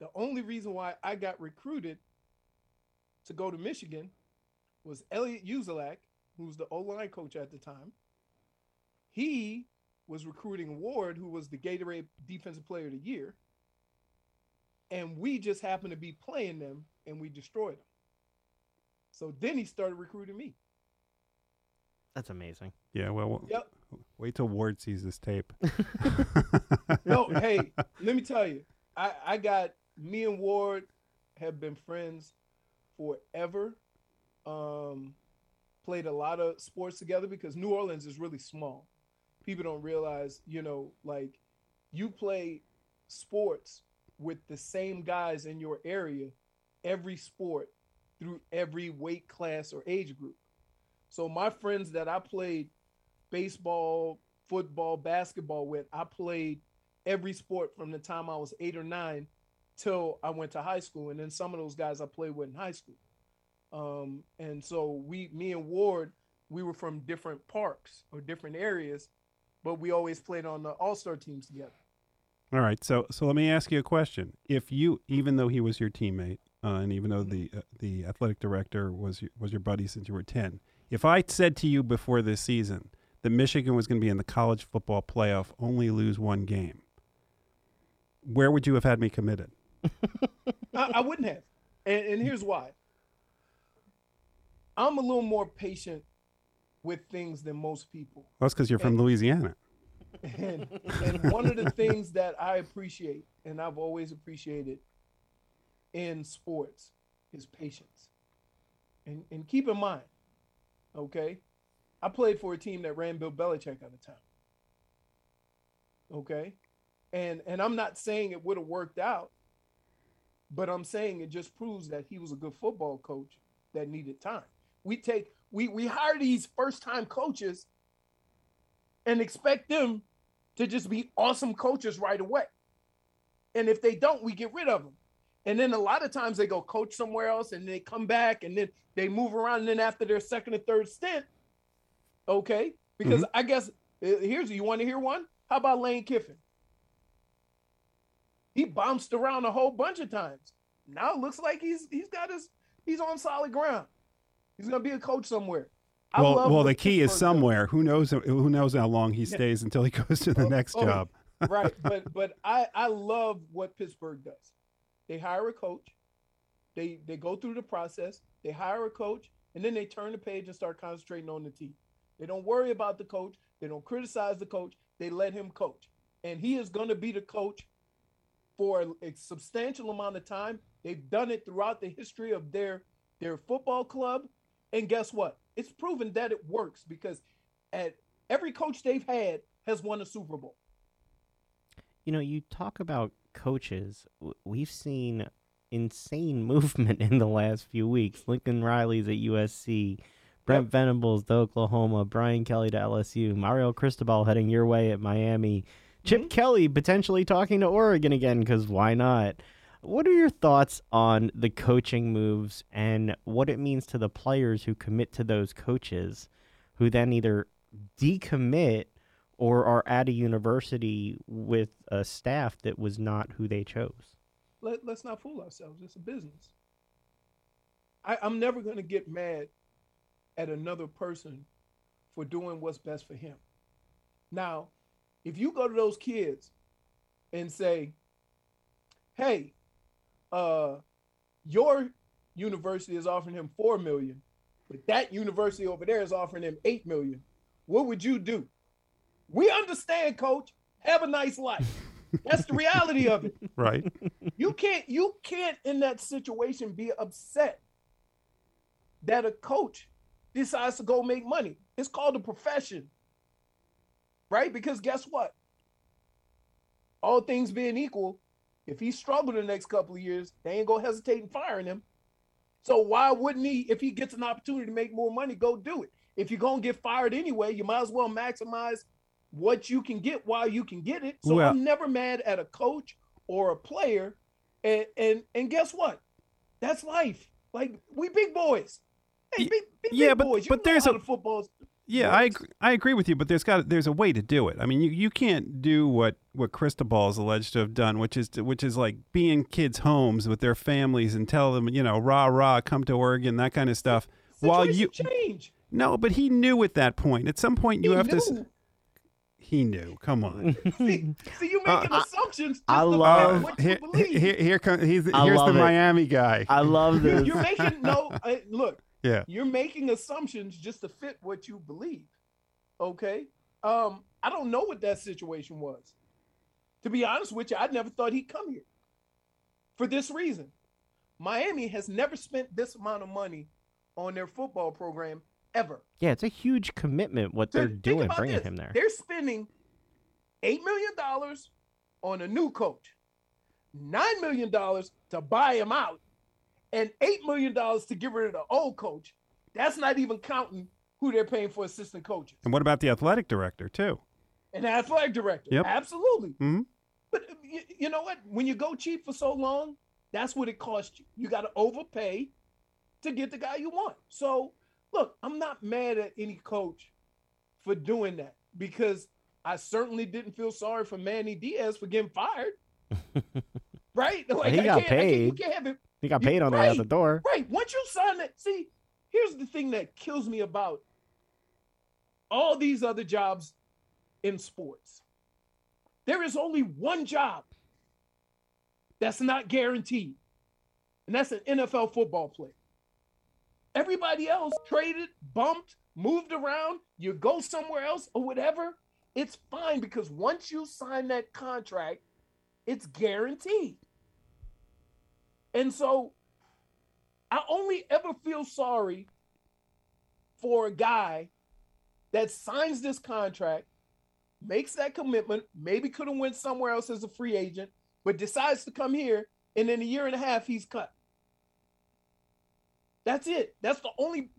the only reason why I got recruited to go to Michigan was Elliot Uzelac, who was the O-line coach at the time. He was recruiting Ward, who was the Gatorade Defensive Player of the Year. And we just happened to be playing them, and we destroyed them. So then he started recruiting me. That's amazing. Yeah, well, yep. Wait till Ward sees this tape. No, hey, let me tell you. I got, me and Ward have been friends forever. Played a lot of sports together because New Orleans is really small. People don't realize, you know, like you play sports with the same guys in your area, every sport through every weight class or age group. So my friends that I played baseball, football, basketball with, I played every sport from the time I was 8 or 9 till I went to high school. And then some of those guys I played with in high school. And so me and Ward, we were from different parks or different areas, but we always played on the all-star teams together. All right. So let me ask you a question. If you, even though he was your teammate, and even though the athletic director was your buddy since you were 10, if I said to you before this season that Michigan was going to be in the college football playoff, only lose one game, where would you have had me committed? I wouldn't have. And here's why. I'm a little more patient with things than most people. That's because you're from Louisiana. And one of the things that I appreciate, and I've always appreciated in sports, is patience. And keep in mind, okay, I played for a team that ran Bill Belichick at the time. Okay? And I'm not saying it would have worked out, but I'm saying it just proves that he was a good football coach that needed time. We hire these first-time coaches and expect them to just be awesome coaches right away. And if they don't, we get rid of them. And then a lot of times they go coach somewhere else and they come back and then they move around. And then after their second or third stint, okay, because I guess you want to hear one? How about Lane Kiffin? He bounced around a whole bunch of times. Now it looks like he's on solid ground. He's going to be a coach somewhere. Well, the key is somewhere. Who knows how long he stays until he goes to the next job. Right. But I love what Pittsburgh does. They hire a coach. They go through the process. They hire a coach, and then they turn the page and start concentrating on the team. They don't worry about the coach. They don't criticize the coach. They let him coach. And he is going to be the coach for a substantial amount of time. They've done it throughout the history of their football club. And guess what? It's proven that it works because every coach they've had has won a Super Bowl. You know, you talk about coaches. We've seen insane movement in the last few weeks. Lincoln Riley's at USC, Brent Venables to Oklahoma, Brian Kelly to LSU, Mario Cristobal heading your way at Miami, Chip Kelly potentially talking to Oregon again because why not? What are your thoughts on the coaching moves and what it means to the players who commit to those coaches who then either decommit or are at a university with a staff that was not who they chose? Let's not fool ourselves. It's a business. I'm never going to get mad at another person for doing what's best for him. Now, if you go to those kids and say, hey, your university is offering him $4 million, but that university over there is offering him $8 million. What would you do? We understand, coach. Have a nice life. That's the reality of it. Right. You can't in that situation be upset that a coach decides to go make money. It's called a profession. Right? Because guess what? All things being equal, if he struggled the next couple of years, they ain't going to hesitate in firing him. So why wouldn't he, if he gets an opportunity to make more money, go do it? If you're going to get fired anyway, you might as well maximize what you can get while you can get it. So I'm never mad at a coach or a player. And guess what? That's life. Like, we big boys. Hey, big boys. You but there's a football. Yeah, I agree with you, but there's a way to do it. I mean, you can't do what Cristobal is alleged to have done, which is like be in kids' homes with their families and tell them, you know, rah, come to Oregon, that kind of stuff. Change. No, but he knew at that point. At some point, he knew. Come on. See, you making assumptions. I love what you believe. Here's the Miami guy. I love this. You're making look. Yeah. You're making assumptions just to fit what you believe, okay? I don't know what that situation was. To be honest with you, I never thought he'd come here. For this reason, Miami has never spent this amount of money on their football program ever. Yeah, it's a huge commitment what they're doing bringing him there. They're spending $8 million on a new coach, $9 million to buy him out, and $8 million to get rid of the old coach. That's not even counting who they're paying for assistant coaches. And what about the athletic director, too? And the athletic director, yep. Absolutely. Mm-hmm. But you know what? When you go cheap for so long, that's what it costs you. You got to overpay to get the guy you want. So, look, I'm not mad at any coach for doing that because I certainly didn't feel sorry for Manny Diaz for getting fired. Right? Like, he got paid. You can't have it. He got paid on the way out the door. Right. Once you sign that, see, here's the thing that kills me about all these other jobs in sports. There is only one job that's not guaranteed, and that's an NFL football player. Everybody else traded, bumped, moved around, you go somewhere else or whatever, it's fine because once you sign that contract, it's guaranteed. And so I only ever feel sorry for a guy that signs this contract, makes that commitment, maybe could have went somewhere else as a free agent, but decides to come here, and in a year and a half, he's cut. That's it. That's the only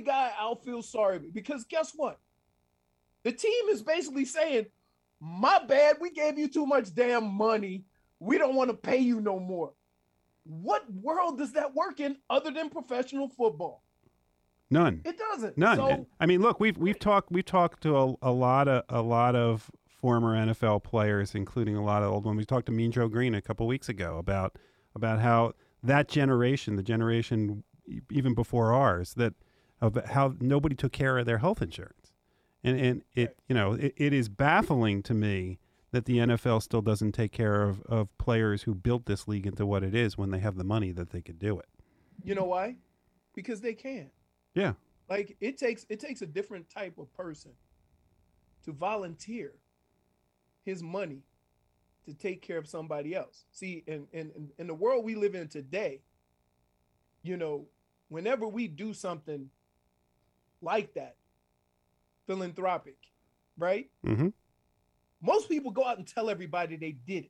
guy I'll feel sorry for. Because guess what? The team is basically saying, my bad, we gave you too much damn money. We don't want to pay you no more. What world does that work in other than professional football? None. It doesn't. None. So, I mean, look, we've talked to a lot of former NFL players, including a lot of old ones. We talked to Mean Joe Green a couple weeks ago about how that generation, the generation even before ours, that of how nobody took care of their health insurance, and it, you know, it is baffling to me that the NFL still doesn't take care of players who built this league into what it is when they have the money that they could do it. You know why? Because they can. Yeah. Like it takes a different type of person to volunteer his money to take care of somebody else. See, in the world we live in today, you know, whenever we do something like that, philanthropic, right? Mm-hmm. Most people go out and tell everybody they did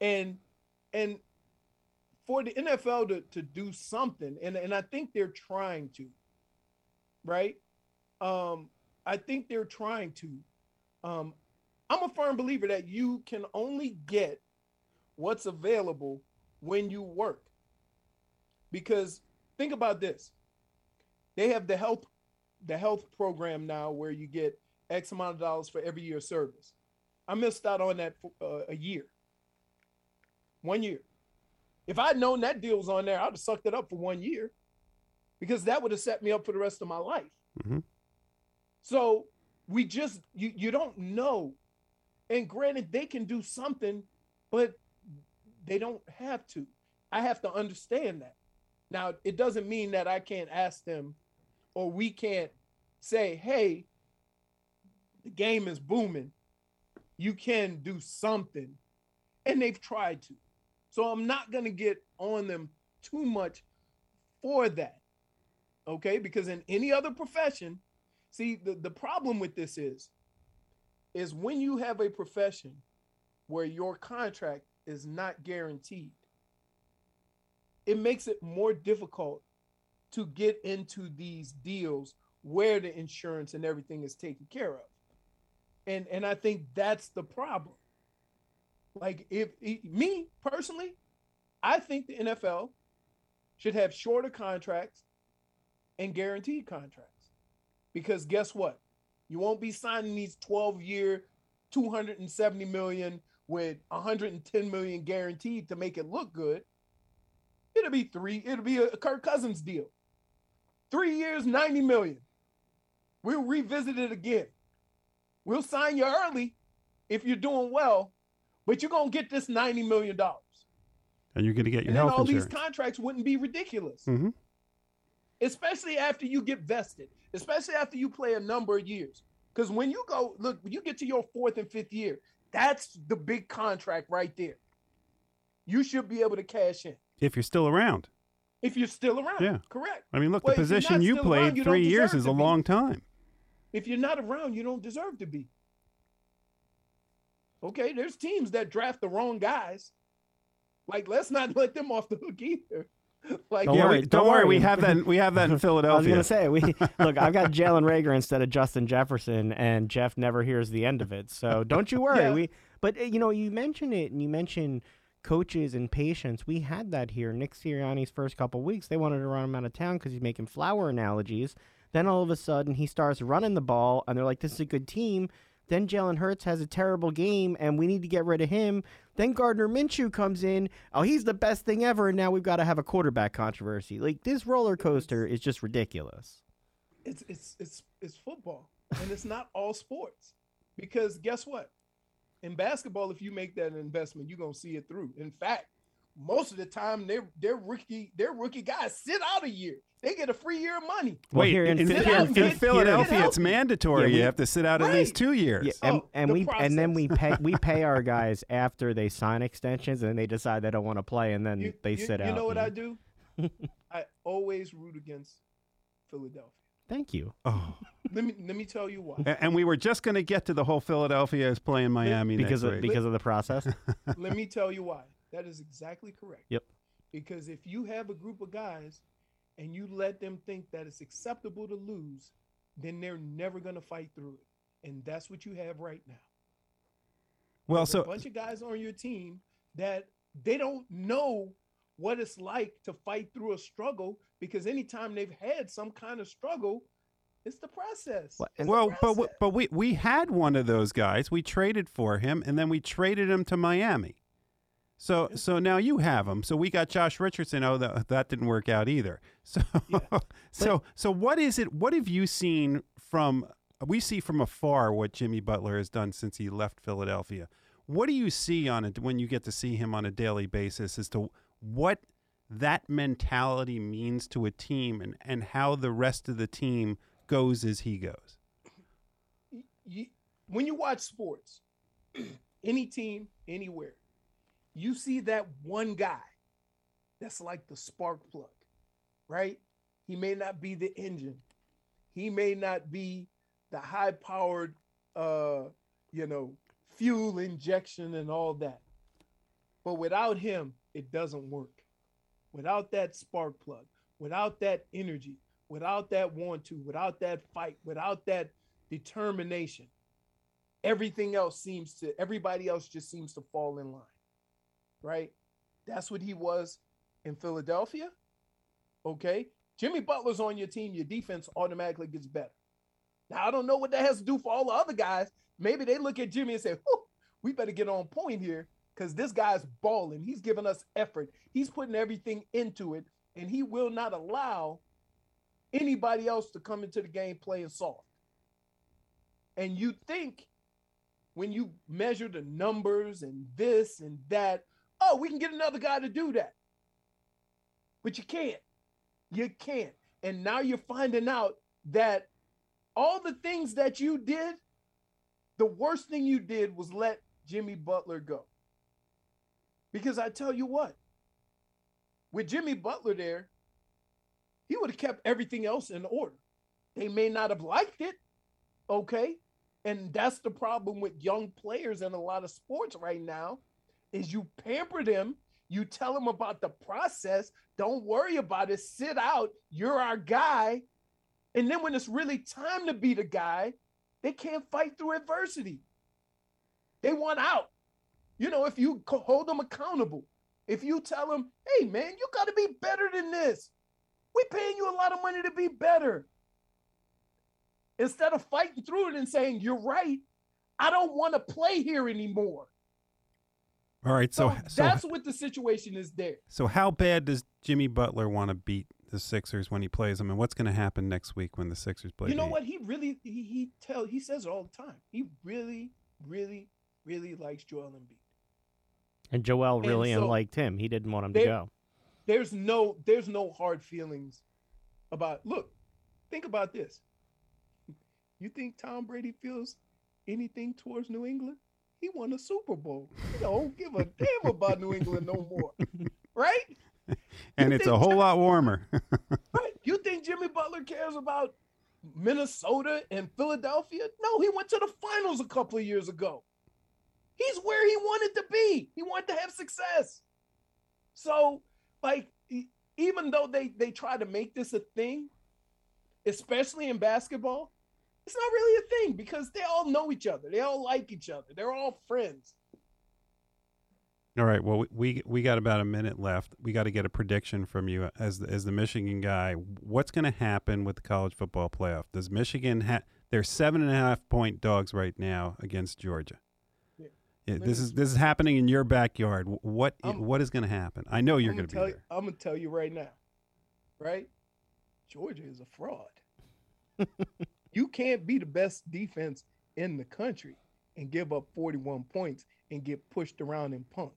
it. And for the NFL to do something, and I think they're trying to, right? I think they're trying to. I'm a firm believer that you can only get what's available when you work. Because think about this. They have the health program now where you get X amount of dollars for every year of service. I missed out on that for a year. 1 year. If I'd known that deal was on there, I'd have sucked it up for 1 year because that would have set me up for the rest of my life. Mm-hmm. So we just, you don't know. And granted, they can do something, but they don't have to. I have to understand that. Now, it doesn't mean that I can't ask them or we can't say, hey, the game is booming. You can do something. And they've tried to. So I'm not going to get on them too much for that, okay? Because in any other profession, see, the problem with this is when you have a profession where your contract is not guaranteed, it makes it more difficult to get into these deals where the insurance and everything is taken care of. And I think that's the problem. Like, me personally, I think the NFL should have shorter contracts and guaranteed contracts. Because guess what? You won't be signing these 12-year, $270 million with $110 million guaranteed to make it look good. It'll be a Kirk Cousins deal. 3 years, $90 million. We'll revisit it again. We'll sign you early if you're doing well. But you're going to get this $90 million. And you're going to get your health insurance. And all these contracts wouldn't be ridiculous. Mm-hmm. especially after you get vested, especially after you play a number of years. Because when you go, look, when you get to your fourth and fifth year, that's the big contract right there. You should be able to cash in. If you're still around. If you're still around, yeah. Correct. I mean, look, well, the position you played around, you 3 years is a long time. If you're not around, you don't deserve to be. Okay, there's teams that draft the wrong guys. Like, let's not let them off the hook either. Like, don't worry. We have that in Philadelphia. I was going to say, look, I've got Jalen Reagor instead of Justin Jefferson, and Jeff never hears the end of it. So don't you worry. Yeah. But, you know, you mentioned it, and you mentioned coaches and patience. We had that here. Nick Sirianni's first couple weeks, they wanted to run him out of town because he's making flower analogies. Then all of a sudden he starts running the ball, and they're like, this is a good team. Then Jalen Hurts has a terrible game, and we need to get rid of him. Then Gardner Minshew comes in. Oh, he's the best thing ever, and now we've got to have a quarterback controversy. Like, this roller coaster is just ridiculous. It's football, and it's not all sports. Because guess what? In basketball, if you make that investment, you're going to see it through. In fact, most of the time, their rookie guys sit out a year. They get a free year of money. Wait, in Philadelphia, it's mandatory. Yeah, you have to sit out at least 2 years. Yeah, and then we pay our guys after they sign extensions, and they decide they don't want to play, and then they sit out. You know what I do? I always root against Philadelphia. Thank you. Oh, let me tell you why. And we were just going to get to the whole Philadelphia is playing Miami because of the process. Let me tell you why. That is exactly correct. Yep. Because if you have a group of guys and you let them think that it's acceptable to lose, then they're never going to fight through it. And that's what you have right now. Well, there's a bunch of guys on your team that they don't know what it's like to fight through a struggle, because anytime they've had some kind of struggle, it's the process. But we had one of those guys. We traded for him, and then we traded him to Miami. So now you have them. So we got Josh Richardson. Oh, that didn't work out either. So, yeah. So what is it? What have you seen from afar what Jimmy Butler has done since he left Philadelphia? What do you see on it when you get to see him on a daily basis as to what that mentality means to a team and how the rest of the team goes as he goes? When you watch sports, any team, anywhere, you see that one guy that's like the spark plug, right? He may not be the engine. He may not be the high-powered, fuel injection and all that. But without him, it doesn't work. Without that spark plug, without that energy, without that want to, without that fight, without that determination, everybody else just seems to fall in line. Right? That's what he was in Philadelphia. Okay. Jimmy Butler's on your team. Your defense automatically gets better. Now, I don't know what that has to do for all the other guys. Maybe they look at Jimmy and say, we better get on point here because this guy's balling. He's giving us effort. He's putting everything into it, and he will not allow anybody else to come into the game playing soft. And you think when you measure the numbers and this and that, oh, we can get another guy to do that. But you can't. You can't. And now you're finding out that all the things that you did, the worst thing you did was let Jimmy Butler go. Because I tell you what, with Jimmy Butler there, he would have kept everything else in order. They may not have liked it, okay? And that's the problem with young players in a lot of sports right now. Is you pamper them, you tell them about the process, don't worry about it, sit out, you're our guy. And then when it's really time to be the guy, they can't fight through adversity. They want out. You know, if you hold them accountable, if you tell them, hey, man, you got to be better than this. We're paying you a lot of money to be better. Instead of fighting through it and saying, you're right, I don't want to play here anymore. All right, so that's what the situation is there. So how bad does Jimmy Butler want to beat the Sixers when he plays them, and what's going to happen next week when the Sixers play? You know what? He says it all the time. He really, really, really likes Joel Embiid. And Joel really unliked him. He didn't want him to go. There's no hard feelings about, look, think about this. You think Tom Brady feels anything towards New England? He won a Super Bowl. He don't give a damn about New England no more, right? And it's a whole lot warmer. Right? You think Jimmy Butler cares about Minnesota and Philadelphia? No, he went to the finals a couple of years ago. He's where he wanted to be. He wanted to have success. So, like, even though they try to make this a thing, especially in basketball, it's not really a thing because they all know each other. They all like each other. They're all friends. All right. Well, we got about a minute left. We got to get a prediction from you as the Michigan guy. What's going to happen with the college football playoff? Does Michigan they're 7.5-point dogs right now against Georgia? Yeah, this is happening in your backyard. What is going to happen? I know you're going to be there. I'm going to tell you right now, right? Georgia is a fraud. You can't be the best defense in the country and give up 41 points and get pushed around and punked.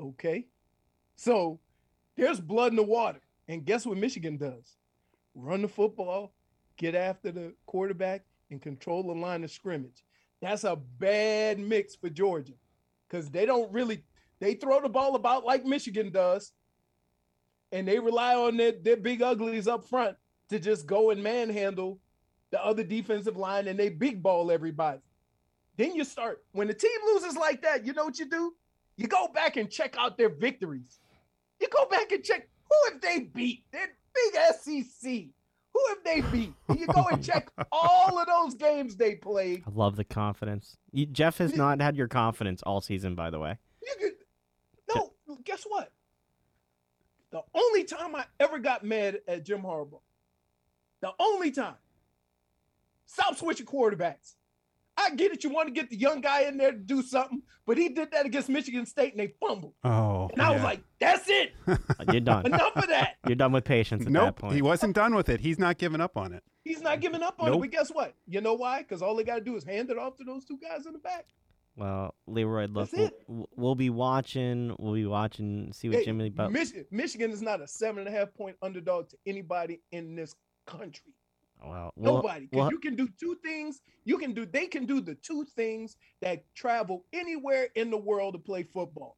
Okay? So there's blood in the water. And guess what Michigan does? Run the football, get after the quarterback, and control the line of scrimmage. That's a bad mix for Georgia because they throw the ball about like Michigan does, and they rely on their big uglies up front to just go and manhandle the other defensive line, and they big ball everybody. Then you start, when the team loses like that, you know what you do? You go back and check out their victories. You go back and check who have they beat? Their big SEC. Who have they beat? You go and check all of those games they played. I love the confidence. Jeff has not had your confidence all season, by the way. Guess what? The only time I ever got mad at Jim Harbaugh, the only time, stop switching quarterbacks. I get it. You want to get the young guy in there to do something, but he did that against Michigan State and they fumbled. Oh, and I was like, that's it. You're done. Enough of that. You're done with patience at that point. He wasn't done with it. He's not giving up on it. But guess what? You know why? Because all they got to do is hand it off to those two guys in the back. Well, Leroy, look, we'll be watching. We'll be watching. See what Jimmy Butler. Michigan is not a 7.5-point underdog to anybody in this country. Well, nobody. Well, you can do two things. They can do the two things that travel anywhere in the world to play football: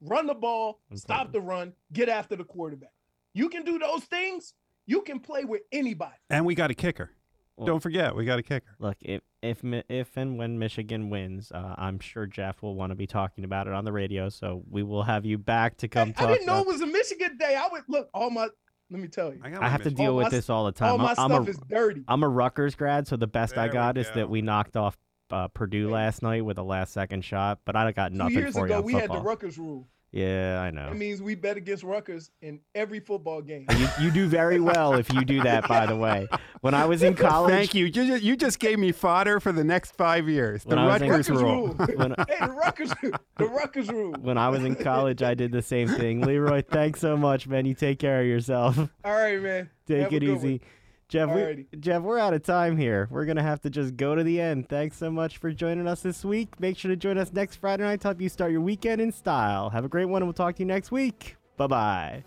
run the ball, stop the run, get after the quarterback. You can do those things. You can play with anybody. And we got a kicker. Well, don't forget, we got a kicker. Look, if and when Michigan wins, I'm sure Jeff will want to be talking about it on the radio. So we will have you back to come. I didn't know it was a Michigan day. I would look all my. Let me tell you. I have to deal with this all the time. All my stuff is dirty. I'm a Rutgers grad, so the best I got is that we knocked off Purdue last night with a last-second shot, but I got nothing for you on football. 2 years ago, we had the Rutgers rule. Yeah, I know. That means we bet against Rutgers in every football game. You do very well if you do that, by the way. When I was in college... Thank you. You just gave me fodder for the next 5 years. The Rutgers rule. The Rutgers rule. When I was in college, I did the same thing. Leroy, thanks so much, man. You take care of yourself. All right, man. Take it easy. Jeff, we're out of time here. We're going to have to just go to the end. Thanks so much for joining us this week. Make sure to join us next Friday night to help you start your weekend in style. Have a great one, and we'll talk to you next week. Bye-bye.